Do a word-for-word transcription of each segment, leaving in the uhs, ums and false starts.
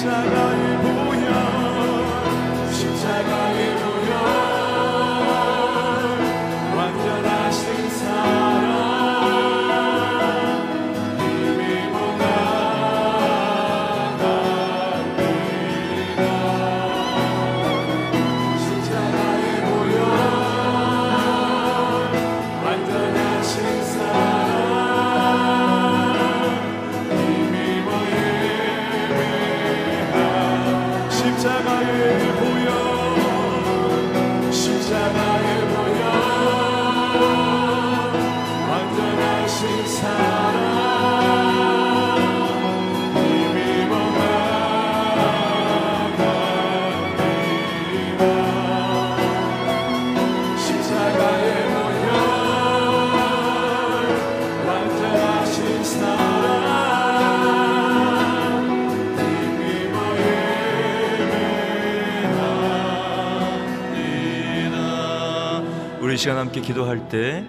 십자가의 보혈, 십자가의 보혈, 완전하신 사랑, 이미 보답니다. 십자가의 보혈, 완전하신 사랑. 우리 시간 함께 기도할 때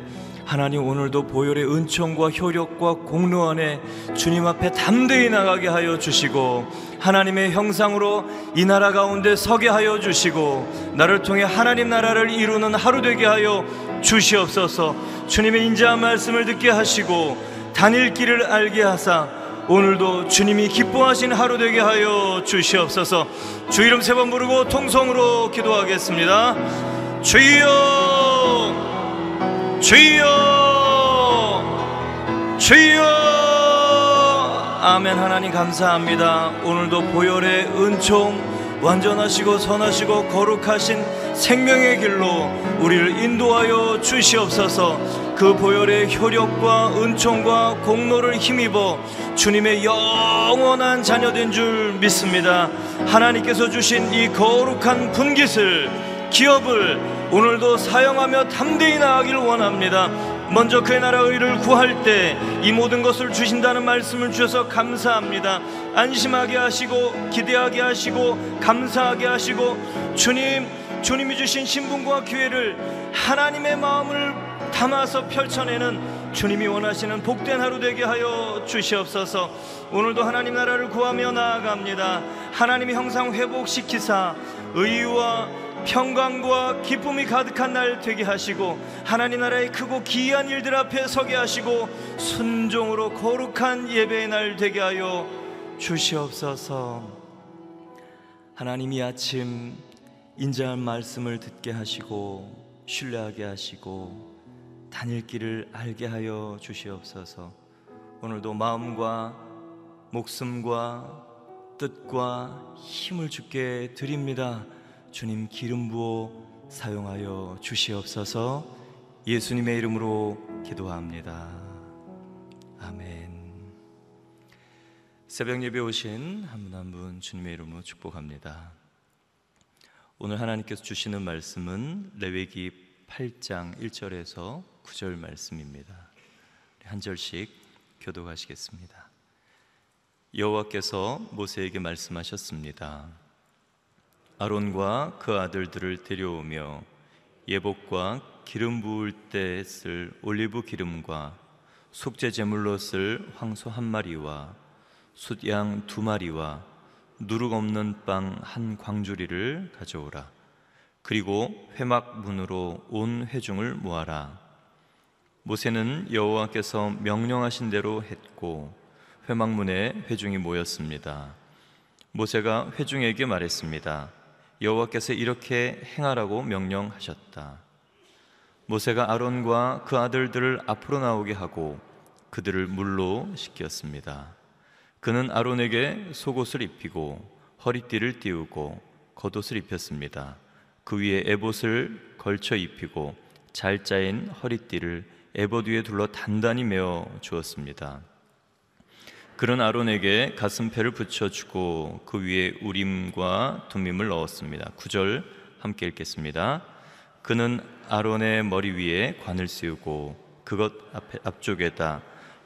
하나님, 오늘도 보혈의 은총과 효력과 공로 안에 주님 앞에 담대히 나가게 하여 주시고, 하나님의 형상으로 이 나라 가운데 서게 하여 주시고, 나를 통해 하나님 나라를 이루는 하루 되게 하여 주시옵소서. 주님의 인자한 말씀을 듣게 하시고 다닐 길을 알게 하사 오늘도 주님이 기뻐하신 하루 되게 하여 주시옵소서. 주 이름 세 번 부르고 통성으로 기도하겠습니다. 주여, 주여, 주여. 아멘. 하나님 감사합니다. 오늘도 보혈의 은총, 완전하시고 선하시고 거룩하신 생명의 길로 우리를 인도하여 주시옵소서. 그 보혈의 효력과 은총과 공로를 힘입어 주님의 영원한 자녀된 줄 믿습니다. 하나님께서 주신 이 거룩한 분깃을, 기업을 오늘도 사용하며 담대히 나아가길 원합니다. 먼저 그의 나라 의를 구할 때 이 모든 것을 주신다는 말씀을 주셔서 감사합니다. 안심하게 하시고 기대하게 하시고 감사하게 하시고, 주님, 주님이 주신 신분과 기회를 하나님의 마음을 담아서 펼쳐내는 주님이 원하시는 복된 하루 되게 하여 주시옵소서. 오늘도 하나님 나라를 구하며 나아갑니다. 하나님의 형상 회복시키사 의와 평강과 기쁨이 가득한 날 되게 하시고, 하나님 나라의 크고 기이한 일들 앞에 서게 하시고, 순종으로 거룩한 예배의 날 되게 하여 주시옵소서. 하나님이 아침 인자한 말씀을 듣게 하시고 신뢰하게 하시고 다닐 길을 알게 하여 주시옵소서. 오늘도 마음과 목숨과 뜻과 힘을 주께 드립니다. 주님 기름 부어 사용하여 주시옵소서. 예수님의 이름으로 기도합니다. 아멘. 새벽 예배 오신 한 분 한 분 주님의 이름으로 축복합니다. 오늘 하나님께서 주시는 말씀은 레위기 팔 장 일 절에서 구 절 말씀입니다. 한 절씩 교독하시겠습니다. 여호와께서 모세에게 말씀하셨습니다. 아론과 그 아들들을 데려오며 예복과 기름 부을 때에 쓸 올리브 기름과 속죄 제물로 쓸 황소 한 마리와 숫양 두 마리와 누룩 없는 빵 한 광주리를 가져오라. 그리고 회막 문으로 온 회중을 모아라. 모세는 여호와께서 명령하신 대로 했고 회막 문에 회중이 모였습니다. 모세가 회중에게 말했습니다. 여호와께서 이렇게 행하라고 명령하셨다. 모세가 아론과 그 아들들을 앞으로 나오게 하고 그들을 물로 씻겼습니다. 그는 아론에게 속옷을 입히고 허리띠를 띄우고 겉옷을 입혔습니다. 그 위에 에봇을 걸쳐 입히고 잘 짜인 허리띠를 에봇 위에 둘러 단단히 메어 주었습니다. 그런 아론에게 가슴패를 붙여주고 그 위에 우림과 둠밈을 넣었습니다. 구 절 함께 읽겠습니다. 그는 아론의 머리 위에 관을 씌우고 그것 앞쪽에다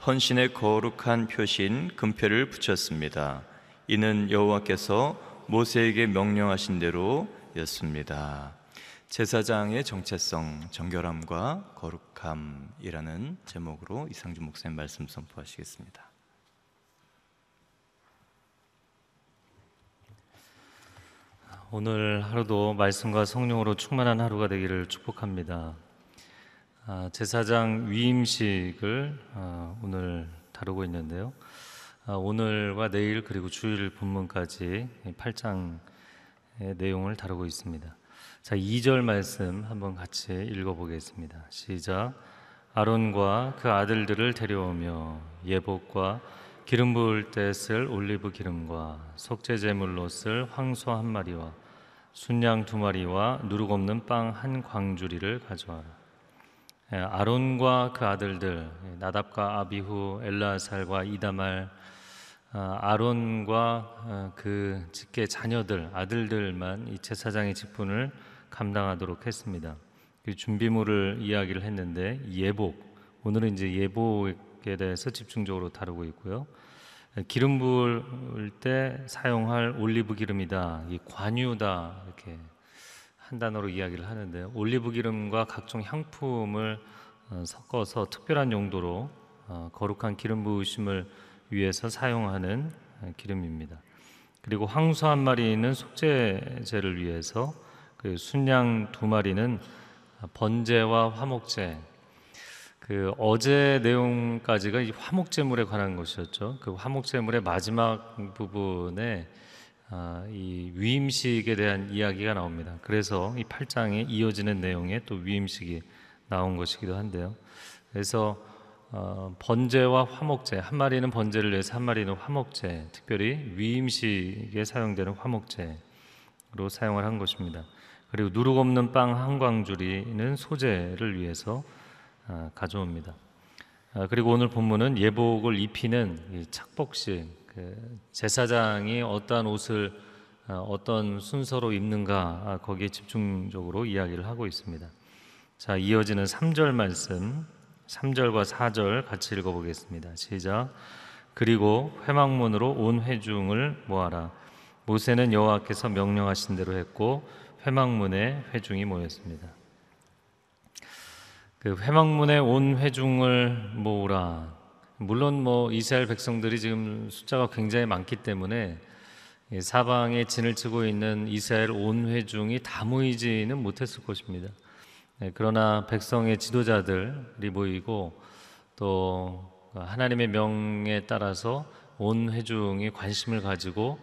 헌신의 거룩한 표시인 금패를 붙였습니다. 이는 여호와께서 모세에게 명령하신 대로였습니다. 제사장의 정체성, 정결함과 거룩함이라는 제목으로 이상준 목사님 말씀 선포하시겠습니다. 오늘 하루도 말씀과 성령으로 충만한 하루가 되기를 축복합니다. 제사장 위임식을 오늘 다루고 있는데요, 오늘과 내일 그리고 주일 본문까지 팔 장의 내용을 다루고 있습니다. 자, 이 절 말씀 한번 같이 읽어보겠습니다. 시작. 아론과 그 아들들을 데려오며 예복과 기름 부을 때 쓸 올리브 기름과 속죄 제물로 쓸 황소 한 마리와 순양 두 마리와 누룩 없는 빵 한 광주리를 가져와라. 아론과 그 아들들, 나답과 아비후, 엘르아살과 이다말, 아론과 그 직계 자녀들, 아들들만 이 제사장의 직분을 감당하도록 했습니다. 준비물을 이야기를 했는데 예복, 오늘은 이제 예복에 대해서 집중적으로 다루고 있고요. 기름 부을 때 사용할 올리브 기름이다, 이 관유다, 이렇게 한 단어로 이야기를 하는데 올리브 기름과 각종 향품을 섞어서 특별한 용도로 거룩한 기름 부으심을 위해서 사용하는 기름입니다. 그리고 황소 한 마리는 속죄제를 위해서, 그 순양 두 마리는 번제와 화목제, 그 어제 내용까지가 이 화목제물에 관한 것이었죠. 그 화목제물의 마지막 부분에 아, 이 위임식에 대한 이야기가 나옵니다. 그래서 이 팔 장에 이어지는 내용에 또 위임식이 나온 것이기도 한데요. 그래서 어, 번제와 화목제, 한 마리는 번제를 위해서 한 마리는 화목제, 특별히 위임식에 사용되는 화목제로 사용을 한 것입니다. 그리고 누룩 없는 빵 한 광주리는 소제를 위해서 아, 가져옵니다. 아, 그리고 오늘 본문은 예복을 입히는 이 착복식, 제사장이 어떠한 옷을 어떤 순서로 입는가, 거기에 집중적으로 이야기를 하고 있습니다. 자, 이어지는 삼 절 말씀, 삼 절과 사 절 같이 읽어보겠습니다. 시작. 그리고 회막문으로 온 회중을 모아라. 모세는 여호와께서 명령하신 대로 했고 회막문에 회중이 모였습니다. 그 회막문에 온 회중을 모으라. 물론 뭐 이스라엘 백성들이 지금 숫자가 굉장히 많기 때문에 사방에 진을 치고 있는 이스라엘 온 회중이 다 모이지는 못했을 것입니다. 그러나 백성의 지도자들이 모이고 또 하나님의 명에 따라서 온 회중이 관심을 가지고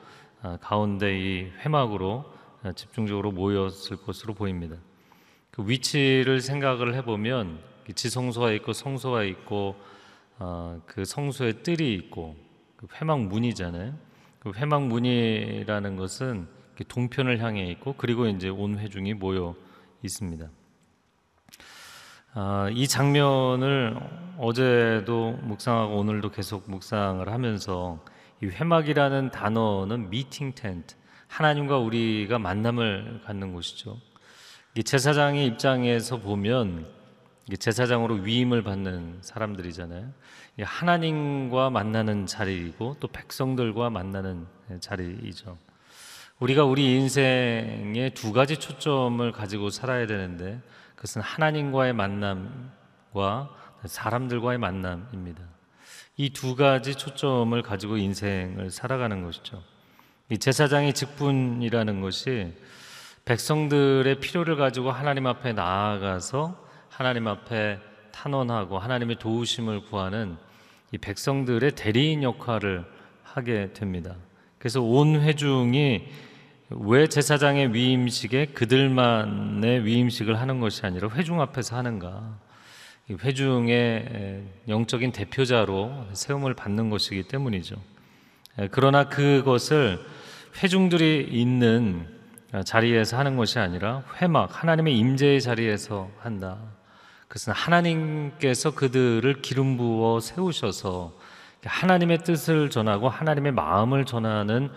가운데 이 회막으로 집중적으로 모였을 것으로 보입니다. 그 위치를 생각을 해보면 지성소가 있고 성소가 있고 그 성소에 뜰이 있고 회막 문이잖아요. 그 회막 문이라는 것은 동편을 향해 있고 그리고 이제 온 회중이 모여 있습니다. 아, 이 장면을 어제도 묵상하고 오늘도 계속 묵상을 하면서 이 회막이라는 단어는 미팅 텐트, 하나님과 우리가 만남을 갖는 곳이죠. 제사장의 입장에서 보면 제사장으로 위임을 받는 사람들이잖아요. 하나님과 만나는 자리이고 또 백성들과 만나는 자리이죠. 우리가 우리 인생에 두 가지 초점을 가지고 살아야 되는데 그것은 하나님과의 만남과 사람들과의 만남입니다. 이 두 가지 초점을 가지고 인생을 살아가는 것이죠. 이 제사장의 직분이라는 것이 백성들의 필요를 가지고 하나님 앞에 나아가서 하나님 앞에 탄원하고 하나님의 도우심을 구하는 이 백성들의 대리인 역할을 하게 됩니다. 그래서 온 회중이 왜 제사장의 위임식에 그들만의 위임식을 하는 것이 아니라 회중 앞에서 하는가, 이 회중의 영적인 대표자로 세움을 받는 것이기 때문이죠. 그러나 그것을 회중들이 있는 자리에서 하는 것이 아니라 회막, 하나님의 임재의 자리에서 한다. 그것은 하나님께서 그들을 기름 부어 세우셔서 하나님의 뜻을 전하고 하나님의 마음을 전하는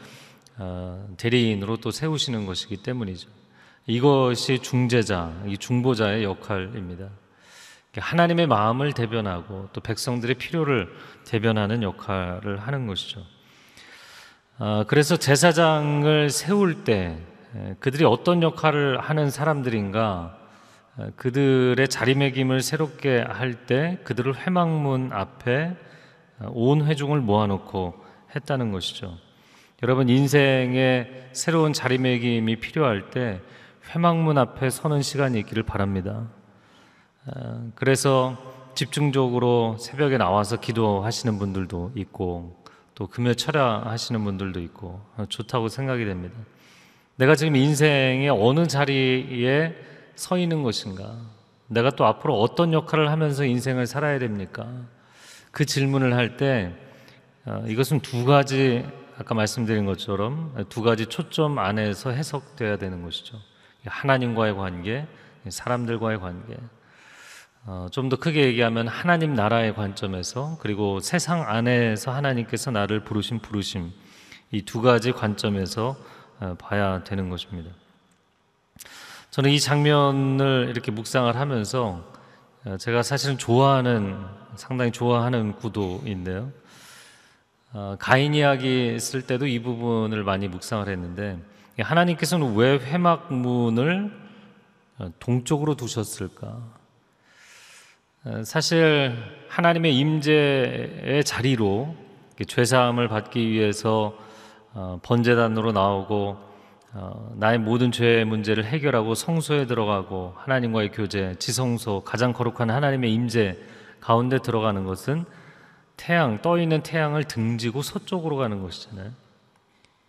대리인으로 또 세우시는 것이기 때문이죠. 이것이 중재자, 이 중보자의 역할입니다. 하나님의 마음을 대변하고 또 백성들의 필요를 대변하는 역할을 하는 것이죠. 그래서 제사장을 세울 때 그들이 어떤 역할을 하는 사람들인가, 그들의 자리매김을 새롭게 할 때 그들을 회막문 앞에 온 회중을 모아놓고 했다는 것이죠. 여러분, 인생의 새로운 자리매김이 필요할 때 회막문 앞에 서는 시간이 있기를 바랍니다. 그래서 집중적으로 새벽에 나와서 기도하시는 분들도 있고 또 금요 철야하시는 분들도 있고 좋다고 생각이 됩니다. 내가 지금 인생의 어느 자리에 서 있는 것인가? 내가 또 앞으로 어떤 역할을 하면서 인생을 살아야 됩니까? 그 질문을 할 때 이것은 두 가지, 아까 말씀드린 것처럼 두 가지 초점 안에서 해석되어야 되는 것이죠. 하나님과의 관계, 사람들과의 관계, 어, 좀 더 크게 얘기하면 하나님 나라의 관점에서, 그리고 세상 안에서 하나님께서 나를 부르신 부르심, 이 두 가지 관점에서 어, 봐야 되는 것입니다. 저는 이 장면을 이렇게 묵상을 하면서 어, 제가 사실은 좋아하는, 상당히 좋아하는 구도인데요, 어, 가인 이야기 쓸 때도 이 부분을 많이 묵상을 했는데, 하나님께서는 왜 회막문을 동쪽으로 두셨을까? 사실 하나님의 임재의 자리로 죄사함을 받기 위해서 번제단으로 나오고 나의 모든 죄의 문제를 해결하고 성소에 들어가고 하나님과의 교제, 지성소, 가장 거룩한 하나님의 임재 가운데 들어가는 것은 태양, 떠있는 태양을 등지고 서쪽으로 가는 것이잖아요.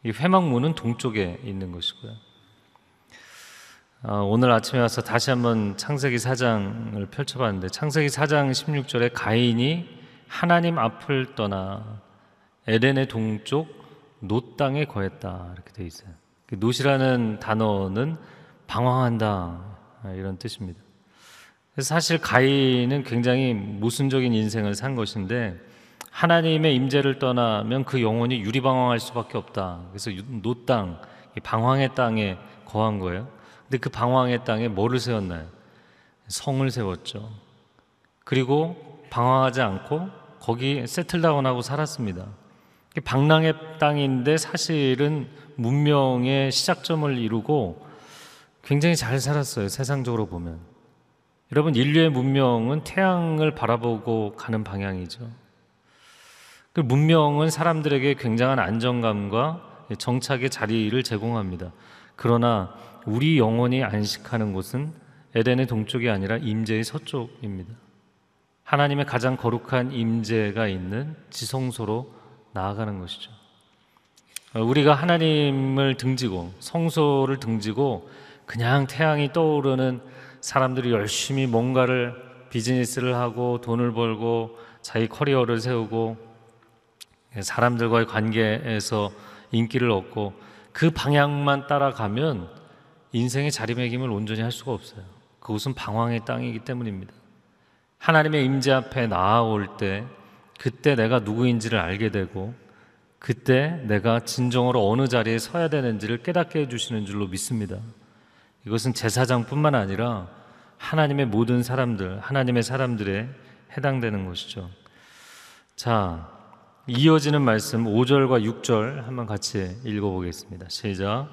이 회막문은 동쪽에 있는 것이고요. 아, 오늘 아침에 와서 다시 한번 창세기 사 장을 펼쳐봤는데, 창세기 사 장 십육 절에 가인이 하나님 앞을 떠나 에덴의 동쪽 놋 땅에 거했다, 이렇게 되어 있어요. 놋이라는 단어는 방황한다, 이런 뜻입니다. 그래서 사실 가인은 굉장히 모순적인 인생을 산 것인데, 하나님의 임재를 떠나면 그 영혼이 유리방황할 수밖에 없다. 그래서 노 땅, 방황의 땅에 거한 거예요. 근데 그 방황의 땅에 뭐를 세웠나요? 성을 세웠죠. 그리고 방황하지 않고 거기 세틀다운하고 살았습니다. 방랑의 땅인데 사실은 문명의 시작점을 이루고 굉장히 잘 살았어요, 세상적으로 보면. 여러분, 인류의 문명은 태양을 바라보고 가는 방향이죠. 그 문명은 사람들에게 굉장한 안정감과 정착의 자리를 제공합니다. 그러나 우리 영혼이 안식하는 곳은 에덴의 동쪽이 아니라 임재의 서쪽입니다. 하나님의 가장 거룩한 임재가 있는 지성소로 나아가는 것이죠. 우리가 하나님을 등지고 성소를 등지고 그냥 태양이 떠오르는, 사람들이 열심히 뭔가를 비즈니스를 하고 돈을 벌고 자기 커리어를 세우고 사람들과의 관계에서 인기를 얻고 그 방향만 따라가면 인생의 자리매김을 온전히 할 수가 없어요. 그곳은 방황의 땅이기 때문입니다. 하나님의 임재 앞에 나아올 때, 그때 내가 누구인지를 알게 되고 그때 내가 진정으로 어느 자리에 서야 되는지를 깨닫게 해주시는 줄로 믿습니다. 이것은 제사장뿐만 아니라 하나님의 모든 사람들, 하나님의 사람들에 해당되는 것이죠. 자, 이어지는 말씀 오 절과 육 절 한번 같이 읽어보겠습니다. 시작.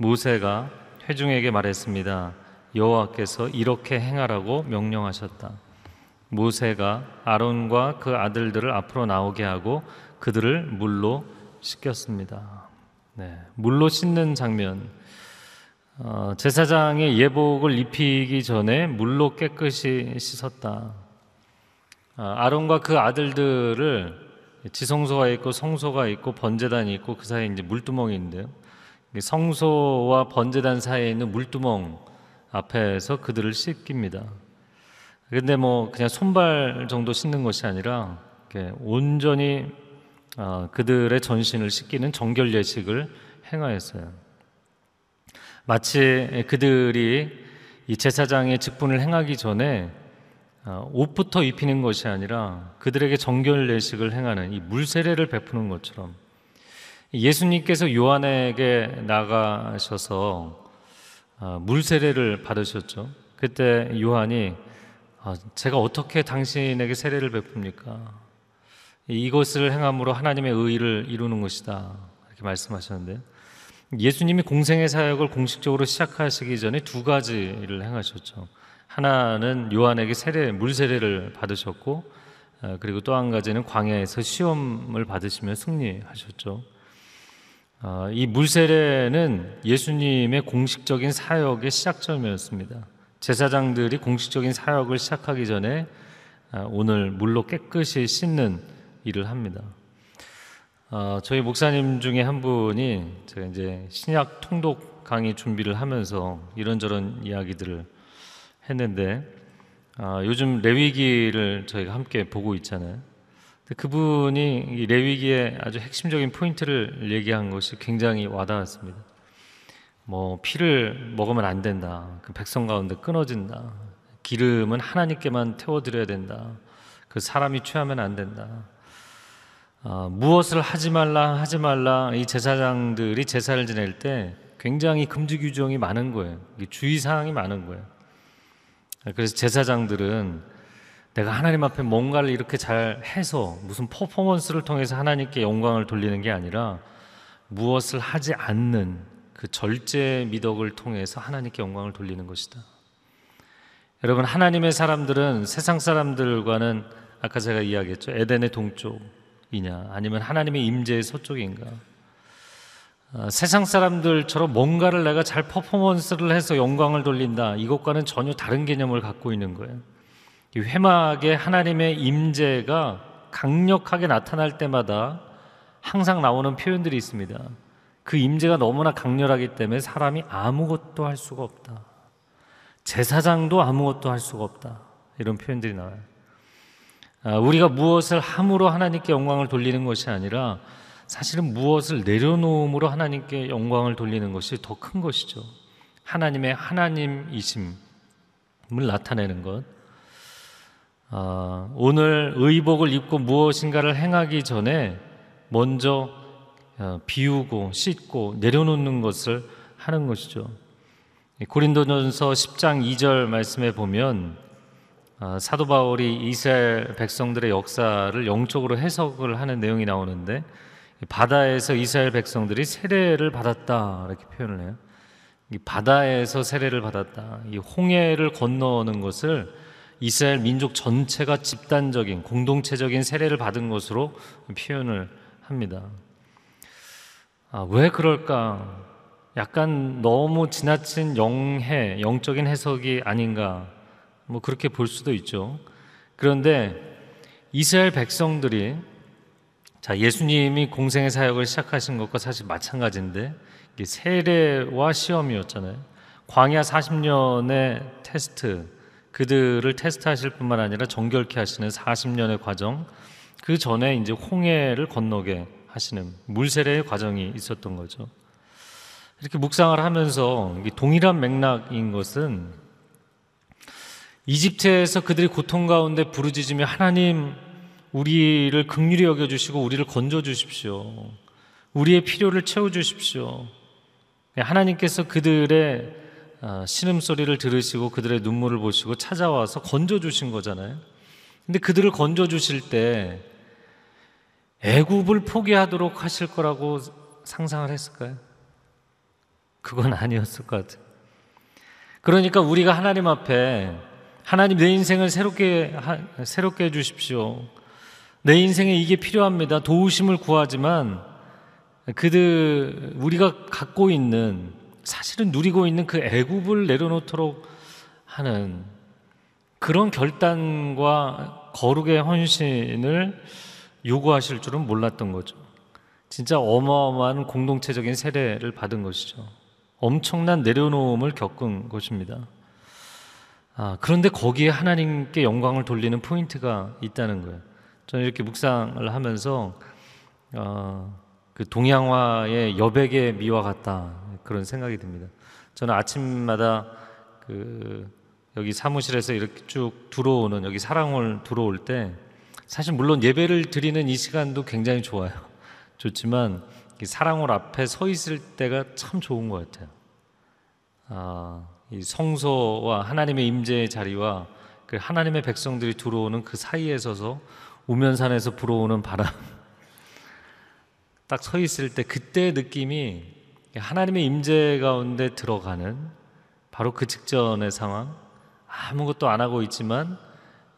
모세가 회중에게 말했습니다. 여호와께서 이렇게 행하라고 명령하셨다. 모세가 아론과 그 아들들을 앞으로 나오게 하고 그들을 물로 씻겼습니다. 네, 물로 씻는 장면. 어, 제사장의 예복을 입히기 전에 물로 깨끗이 씻었다. 어, 아론과 그 아들들을, 지성소가 있고 성소가 있고 번제단이 있고 그 사이에 이제 물두멍이 있는데요, 성소와 번제단 사이에 있는 물두멍 앞에서 그들을 씻깁니다. 그런데 뭐 그냥 손발 정도 씻는 것이 아니라 이렇게 온전히 그들의 전신을 씻기는 정결 예식을 행하였어요. 마치 그들이 이 제사장의 직분을 행하기 전에 옷부터 입히는 것이 아니라 그들에게 정결 예식을 행하는 이 물세례를 베푸는 것처럼, 예수님께서 요한에게 나가셔서 물세례를 받으셨죠. 그때 요한이 제가 어떻게 당신에게 세례를 베풉니까? 이것을 행함으로 하나님의 의의를 이루는 것이다, 이렇게 말씀하셨는데, 예수님이 공생의 사역을 공식적으로 시작하시기 전에 두 가지를 행하셨죠. 하나는 요한에게 세례, 물세례를 받으셨고, 그리고 또 한 가지는 광야에서 시험을 받으시며 승리하셨죠. 이 물세례는 예수님의 공식적인 사역의 시작점이었습니다. 제사장들이 공식적인 사역을 시작하기 전에 오늘 물로 깨끗이 씻는 일을 합니다. 저희 목사님 중에 한 분이 제가 이제 신약 통독 강의 준비를 하면서 이런저런 이야기들을 했는데 요즘 레위기를 저희가 함께 보고 있잖아요. 그분이 이 레위기의 아주 핵심적인 포인트를 얘기한 것이 굉장히 와닿았습니다. 뭐 피를 먹으면 안 된다. 그 백성 가운데 끊어진다. 기름은 하나님께만 태워드려야 된다. 그 사람이 취하면 안 된다. 아, 무엇을 하지 말라 하지 말라. 이 제사장들이 제사를 지낼 때 굉장히 금지 규정이 많은 거예요. 주의사항이 많은 거예요. 그래서 제사장들은 내가 하나님 앞에 뭔가를 이렇게 잘 해서 무슨 퍼포먼스를 통해서 하나님께 영광을 돌리는 게 아니라 무엇을 하지 않는 그 절제의 미덕을 통해서 하나님께 영광을 돌리는 것이다. 여러분, 하나님의 사람들은 세상 사람들과는 아까 제가 이야기했죠. 에덴의 동쪽이냐 아니면 하나님의 임재의 서쪽인가. 아, 세상 사람들처럼 뭔가를 내가 잘 퍼포먼스를 해서 영광을 돌린다, 이것과는 전혀 다른 개념을 갖고 있는 거예요. 이 회막에 하나님의 임재가 강력하게 나타날 때마다 항상 나오는 표현들이 있습니다. 그 임재가 너무나 강렬하기 때문에 사람이 아무것도 할 수가 없다. 제사장도 아무것도 할 수가 없다. 이런 표현들이 나와요. 아, 우리가 무엇을 함으로 하나님께 영광을 돌리는 것이 아니라 사실은 무엇을 내려놓음으로 하나님께 영광을 돌리는 것이 더 큰 것이죠. 하나님의 하나님이심을 나타내는 것. 아, 오늘 의복을 입고 무엇인가를 행하기 전에 먼저 비우고 씻고 내려놓는 것을 하는 것이죠. 고린도전서 십 장 이 절 말씀에 보면 아, 사도 바울이 이스라엘 백성들의 역사를 영적으로 해석을 하는 내용이 나오는데, 바다에서 이스라엘 백성들이 세례를 받았다 이렇게 표현을 해요. 이 바다에서 세례를 받았다. 이 홍해를 건너는 것을 이스라엘 민족 전체가 집단적인 공동체적인 세례를 받은 것으로 표현을 합니다. 아, 왜 그럴까? 약간 너무 지나친 영해, 영적인 해석이 아닌가? 뭐 그렇게 볼 수도 있죠. 그런데 이스라엘 백성들이 자, 예수님이 공생의 사역을 시작하신 것과 사실 마찬가지인데 이게 세례와 시험이었잖아요. 광야 사십 년의 테스트, 그들을 테스트하실 뿐만 아니라 정결케 하시는 사십 년의 과정, 그 전에 이제 홍해를 건너게 하시는 물세례의 과정이 있었던 거죠. 이렇게 묵상을 하면서 동일한 맥락인 것은 이집트에서 그들이 고통 가운데 부르짖으며 하나님 우리를 긍휼히 여겨주시고 우리를 건져주십시오, 우리의 필요를 채워주십시오, 하나님께서 그들의 아, 신음소리를 들으시고 그들의 눈물을 보시고 찾아와서 건져주신 거잖아요. 근데 그들을 건져주실 때 애굽을 포기하도록 하실 거라고 상상을 했을까요? 그건 아니었을 것 같아요. 그러니까 우리가 하나님 앞에 하나님 내 인생을 새롭게, 하, 새롭게 해주십시오, 내 인생에 이게 필요합니다, 도우심을 구하지만 그들 우리가 갖고 있는 사실은 누리고 있는 그 애굽을 내려놓도록 하는 그런 결단과 거룩의 헌신을 요구하실 줄은 몰랐던 거죠. 진짜 어마어마한 공동체적인 세례를 받은 것이죠. 엄청난 내려놓음을 겪은 것입니다. 아, 그런데 거기에 하나님께 영광을 돌리는 포인트가 있다는 거예요. 저는 이렇게 묵상을 하면서 어, 그 동양화의 여백의 미와 같다, 그런 생각이 듭니다. 저는 아침마다 그 여기 사무실에서 이렇게 쭉 들어오는 여기 사랑홀 들어올 때 사실 물론 예배를 드리는 이 시간도 굉장히 좋아요. 좋지만 이 사랑홀 앞에 서 있을 때가 참 좋은 것 같아요. 아, 이 성소와 하나님의 임재의 자리와 그 하나님의 백성들이 들어오는 그 사이에 서서 우면산에서 불어오는 바람 딱 서 있을 때 그때 느낌이 하나님의 임재 가운데 들어가는 바로 그 직전의 상황, 아무것도 안 하고 있지만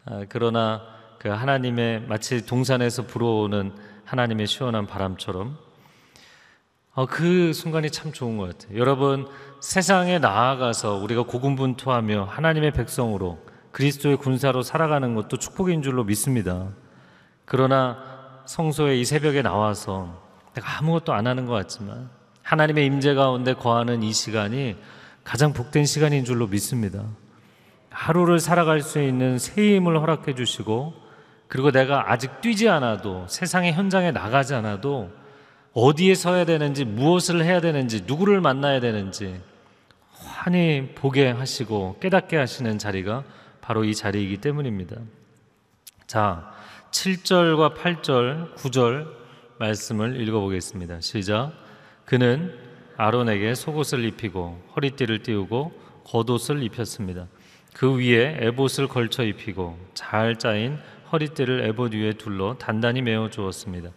아, 그러나 그 하나님의 마치 동산에서 불어오는 하나님의 시원한 바람처럼 아, 그 순간이 참 좋은 것 같아요. 여러분, 세상에 나아가서 우리가 고군분투하며 하나님의 백성으로 그리스도의 군사로 살아가는 것도 축복인 줄로 믿습니다. 그러나 성소에 이 새벽에 나와서 내가 아무것도 안 하는 것 같지만 하나님의 임재 가운데 거하는 이 시간이 가장 복된 시간인 줄로 믿습니다. 하루를 살아갈 수 있는 새 힘을 허락해 주시고, 그리고 내가 아직 뛰지 않아도 세상의 현장에 나가지 않아도 어디에 서야 되는지, 무엇을 해야 되는지, 누구를 만나야 되는지 환히 보게 하시고 깨닫게 하시는 자리가 바로 이 자리이기 때문입니다. 자, 칠 절과 팔 절, 구 절 말씀을 읽어보겠습니다. 시작. 그는 아론에게 속옷을 입히고 허리띠를 띄우고 겉옷을 입혔습니다. 그 위에 에봇을 걸쳐 입히고 잘 짜인 허리띠를 에봇 위에 둘러 단단히 메어 주었습니다.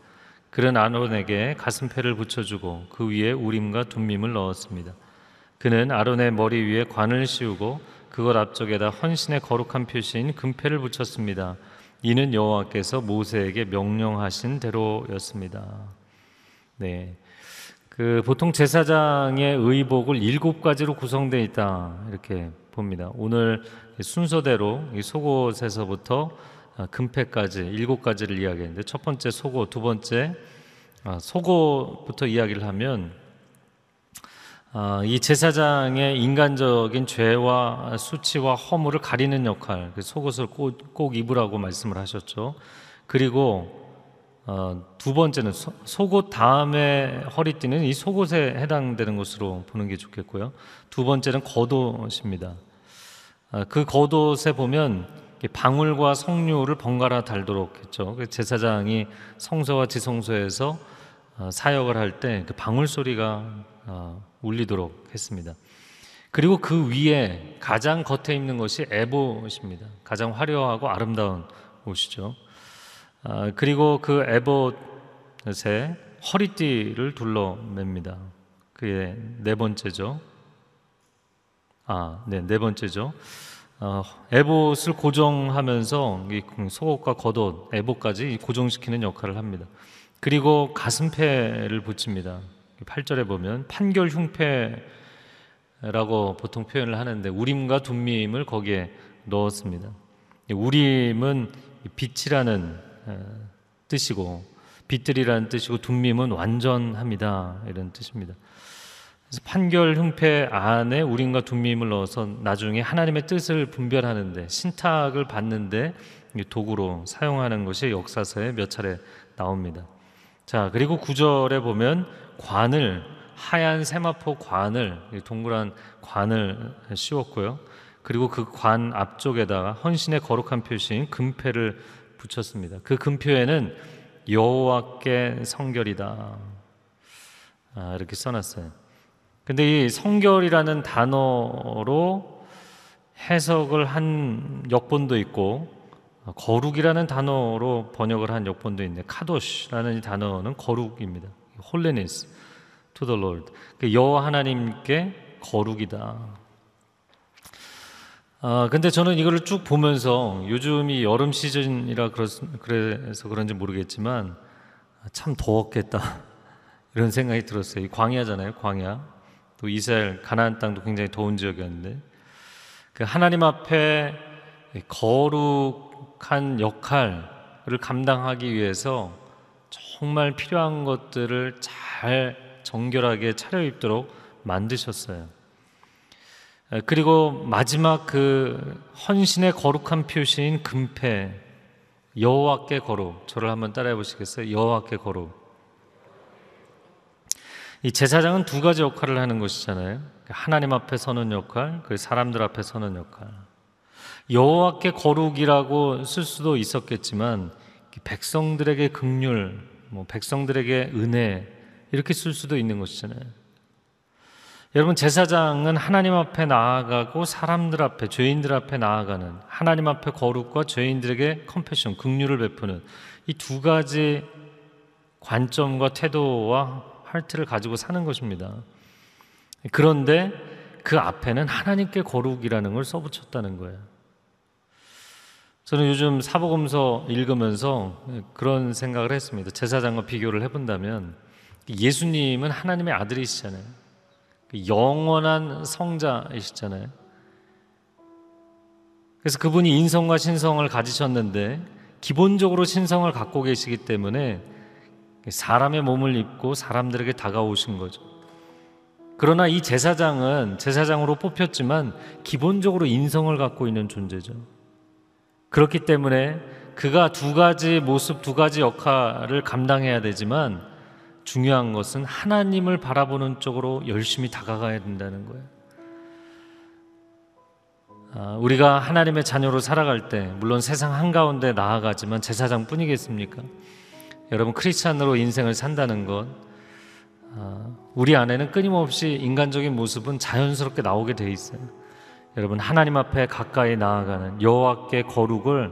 그는 아론에게 가슴패를 붙여주고 그 위에 우림과 둠밈을 넣었습니다. 그는 아론의 머리 위에 관을 씌우고 그걸 앞쪽에다 헌신의 거룩한 표시인 금패를 붙였습니다. 이는 여호와께서 모세에게 명령하신 대로였습니다. 네, 그 보통 제사장의 의복을 일곱 가지로 구성되어 있다 이렇게 봅니다. 오늘 순서대로 이 속옷에서부터 금패까지 일곱 가지를 이야기했는데, 첫 번째 속옷, 두 번째 속옷부터 이야기를 하면 이 제사장의 인간적인 죄와 수치와 허물을 가리는 역할, 속옷을 꼭, 꼭 입으라고 말씀을 하셨죠. 그리고 두 번째는 속옷 다음에 허리띠는 이 속옷에 해당되는 것으로 보는 게 좋겠고요. 두 번째는 겉옷입니다. 그 겉옷에 보면 방울과 석류를 번갈아 달도록 했죠. 제사장이 성소와 지성소에서 사역을 할 때 그 방울 소리가 울리도록 했습니다. 그리고 그 위에 가장 겉에 입는 것이 에봇입니다. 가장 화려하고 아름다운 옷이죠. 그리고 그 에봇에 허리띠를 둘러맵니다. 그게 네 번째죠. 아, 네, 네 번째죠. 어, 에봇을 고정하면서 이 속옷과 겉옷, 에봇까지 고정시키는 역할을 합니다. 그리고 가슴패를 붙입니다. 팔 절에 보면 판결 흉패라고 보통 표현을 하는데 우림과 둠밈을 거기에 넣었습니다. 우림은 빛이라는 뜻이고, 빛들이라는 뜻이고, 둠밈은 완전합니다 이런 뜻입니다. 판결 흉패 안에 우림과 둠밈을 넣어서 나중에 하나님의 뜻을 분별하는데, 신탁을 받는데 도구로 사용하는 것이 역사서에 몇 차례 나옵니다. 자, 그리고 구 절에 보면 관을, 하얀 세마포 관을, 동그란 관을 씌웠고요. 그리고 그 관 앞쪽에다가 헌신의 거룩한 표시인 금패를 붙였습니다. 그 금표에는 여호와께 성결이다 아, 이렇게 써놨어요. 근데 이 성결이라는 단어로 해석을 한 역본도 있고, 거룩이라는 단어로 번역을 한 역본도 있는데, 카도시라는 단어는 거룩입니다. Holiness to the Lord. 여호와 하나님께 거룩이다. 아, 근데 저는 이거를 쭉 보면서, 요즘이 여름 시즌이라 그래서 그런지 모르겠지만 참 더웠겠다 이런 생각이 들었어요. 이 광야잖아요, 광야. 또 이스라엘 가나안 땅도 굉장히 더운 지역이었는데, 그 하나님 앞에 거룩한 역할을 감당하기 위해서 정말 필요한 것들을 잘 정결하게 차려입도록 만드셨어요. 그리고 마지막 그 헌신의 거룩한 표시인 금패, 여호와께 거룩. 저를 한번 따라해 보시겠어요? 여호와께 거룩. 이 제사장은 두 가지 역할을 하는 것이잖아요. 하나님 앞에 서는 역할, 그 사람들 앞에 서는 역할. 여호와께 거룩이라고 쓸 수도 있었겠지만 백성들에게 긍휼, 뭐 백성들에게 은혜 이렇게 쓸 수도 있는 것이잖아요. 여러분, 제사장은 하나님 앞에 나아가고 사람들 앞에, 죄인들 앞에 나아가는, 하나님 앞에 거룩과 죄인들에게 컴패션, 긍휼을 베푸는 이 두 가지 관점과 태도와 하트를 가지고 사는 것입니다. 그런데 그 앞에는 하나님께 거룩이라는 걸 써붙였다는 거예요. 저는 요즘 사복음서 읽으면서 그런 생각을 했습니다. 제사장과 비교를 해본다면 예수님은 하나님의 아들이시잖아요. 영원한 성자이시잖아요. 그래서 그분이 인성과 신성을 가지셨는데 기본적으로 신성을 갖고 계시기 때문에 사람의 몸을 입고 사람들에게 다가오신 거죠. 그러나 이 제사장은 제사장으로 뽑혔지만 기본적으로 인성을 갖고 있는 존재죠. 그렇기 때문에 그가 두 가지 모습, 두 가지 역할을 감당해야 되지만 중요한 것은 하나님을 바라보는 쪽으로 열심히 다가가야 된다는 거예요. 아, 우리가 하나님의 자녀로 살아갈 때 물론 세상 한가운데 나아가지만 제사장뿐이겠습니까? 여러분, 크리스찬으로 인생을 산다는 것, 아, 우리 안에는 끊임없이 인간적인 모습은 자연스럽게 나오게 돼 있어요. 여러분, 하나님 앞에 가까이 나아가는 여호와께 거룩을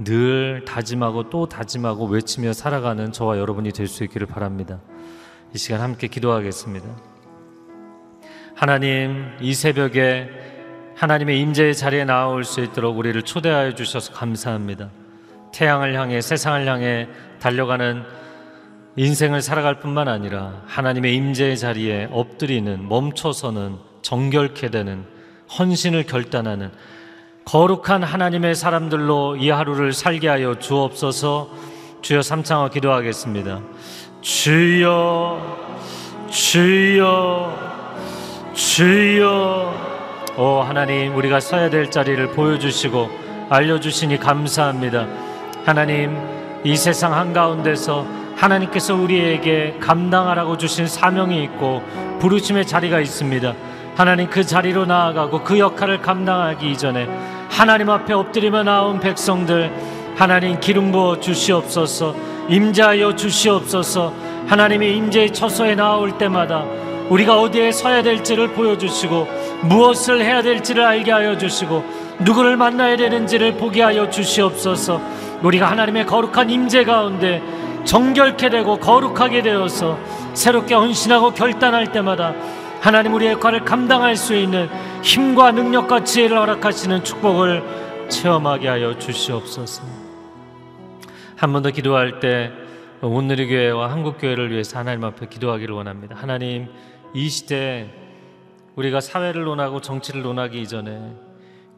늘 다짐하고 또 다짐하고 외치며 살아가는 저와 여러분이 될 수 있기를 바랍니다. 이 시간 함께 기도하겠습니다. 하나님, 이 새벽에 하나님의 임재의 자리에 나올 수 있도록 우리를 초대하여 주셔서 감사합니다. 태양을 향해, 세상을 향해 달려가는 인생을 살아갈 뿐만 아니라 하나님의 임재의 자리에 엎드리는, 멈춰서는, 정결케 되는, 헌신을 결단하는 거룩한 하나님의 사람들로 이 하루를 살게 하여 주옵소서. 주여, 삼창어 기도하겠습니다. 주여, 주여, 주여. 오 하나님, 우리가 서야 될 자리를 보여주시고 알려주시니 감사합니다. 하나님, 이 세상 한가운데서 하나님께서 우리에게 감당하라고 주신 사명이 있고 부르심의 자리가 있습니다. 하나님, 그 자리로 나아가고 그 역할을 감당하기 이전에 하나님 앞에 엎드리며 나온 백성들, 하나님 기름 부어 주시옵소서. 임재하여 주시옵소서. 하나님의 임재의 처소에 나올 때마다 우리가 어디에 서야 될지를 보여주시고 무엇을 해야 될지를 알게 하여 주시고 누구를 만나야 되는지를 보게 하여 주시옵소서. 우리가 하나님의 거룩한 임재 가운데 정결케 되고 거룩하게 되어서 새롭게 헌신하고 결단할 때마다 하나님, 우리의 역할을 감당할 수 있는 힘과 능력과 지혜를 허락하시는 축복을 체험하게 하여 주시옵소서. 한 번 더 기도할 때 온누리교회와 한국교회를 위해서 하나님 앞에 기도하기를 원합니다. 하나님, 이 시대에 우리가 사회를 논하고 정치를 논하기 이전에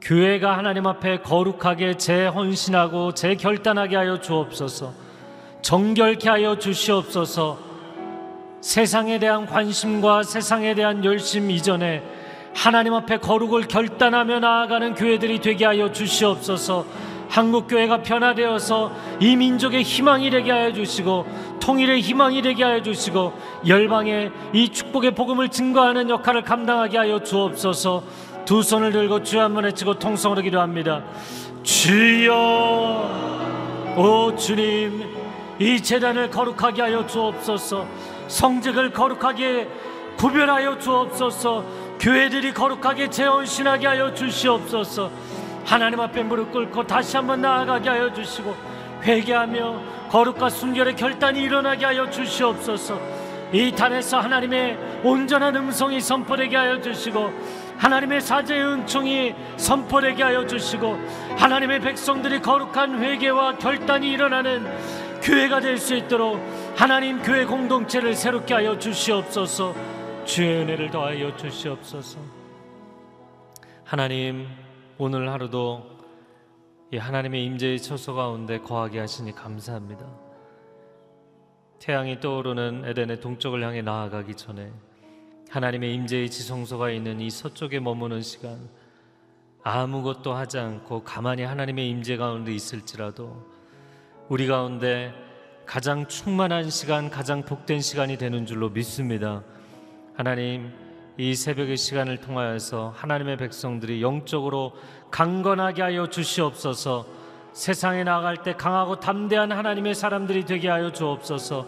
교회가 하나님 앞에 거룩하게 재헌신하고 재결단하게 하여 주옵소서. 정결케 하여 주시옵소서. 세상에 대한 관심과 세상에 대한 열심 이전에 하나님 앞에 거룩을 결단하며 나아가는 교회들이 되게 하여 주시옵소서. 한국교회가 변화되어서 이 민족의 희망이 되게 하여 주시고 통일의 희망이 되게 하여 주시고 열방에 이 축복의 복음을 증거하는 역할을 감당하게 하여 주옵소서. 두 손을 들고 주여 한번 외치고 통성으로 기도합니다. 주여, 오 주님, 이 제단을 거룩하게 하여 주옵소서. 성직을 거룩하게 구별하여 주옵소서. 교회들이 거룩하게 재헌신하게 하여 주시옵소서. 하나님 앞에 무릎 꿇고 다시 한번 나아가게 하여 주시고 회개하며 거룩과 순결의 결단이 일어나게 하여 주시옵소서. 이 단에서 하나님의 온전한 음성이 선포되게 하여 주시고 하나님의 사제의 은총이 선포되게 하여 주시고 하나님의 백성들이 거룩한 회개와 결단이 일어나는 교회가 될 수 있도록 하나님, 교회 공동체를 새롭게 하여 주시옵소서. 주의 은혜를 더하여 주시옵소서. 하나님, 오늘 하루도 이 하나님의 임재의 처소 가운데 거하게 하시니 감사합니다. 태양이 떠오르는 에덴의 동쪽을 향해 나아가기 전에 하나님의 임재의 지성소가 있는 이 서쪽에 머무는 시간, 아무것도 하지 않고 가만히 하나님의 임재 가운데 있을지라도 우리 가운데 가장 충만한 시간, 가장 복된 시간이 되는 줄로 믿습니다. 하나님, 이 새벽의 시간을 통하여서 하나님의 백성들이 영적으로 강건하게 하여 주시옵소서. 세상에 나아갈 때 강하고 담대한 하나님의 사람들이 되게 하여 주옵소서.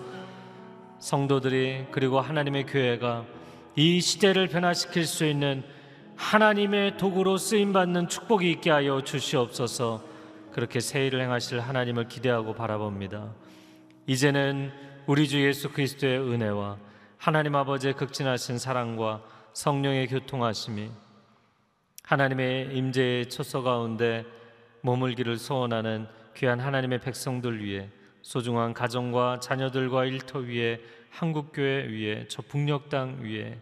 성도들이, 그리고 하나님의 교회가 이 시대를 변화시킬 수 있는 하나님의 도구로 쓰임받는 축복이 있게 하여 주시옵소서. 그렇게 새 일을 행하실 하나님을 기대하고 바라봅니다. 이제는 우리 주 예수 그리스도의 은혜와 하나님 아버지의 극진하신 사랑과 성령의 교통하심이 하나님의 임재의 처소 가운데 머물기를 소원하는 귀한 하나님의 백성들 위해, 소중한 가정과 자녀들과 일터 위에 한국교회 위에, 저 북녘땅 위에,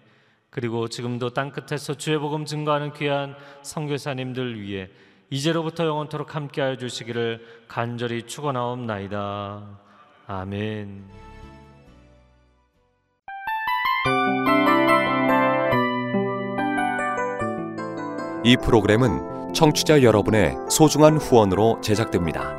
그리고 지금도 땅끝에서 주의 복음 증거하는 귀한 선교사님들 위에 이제로부터 영원토록 함께하여 주시기를 간절히 축원하옵나이다. 아멘. 이 프로그램은 청취자 여러분의 소중한 후원으로 제작됩니다.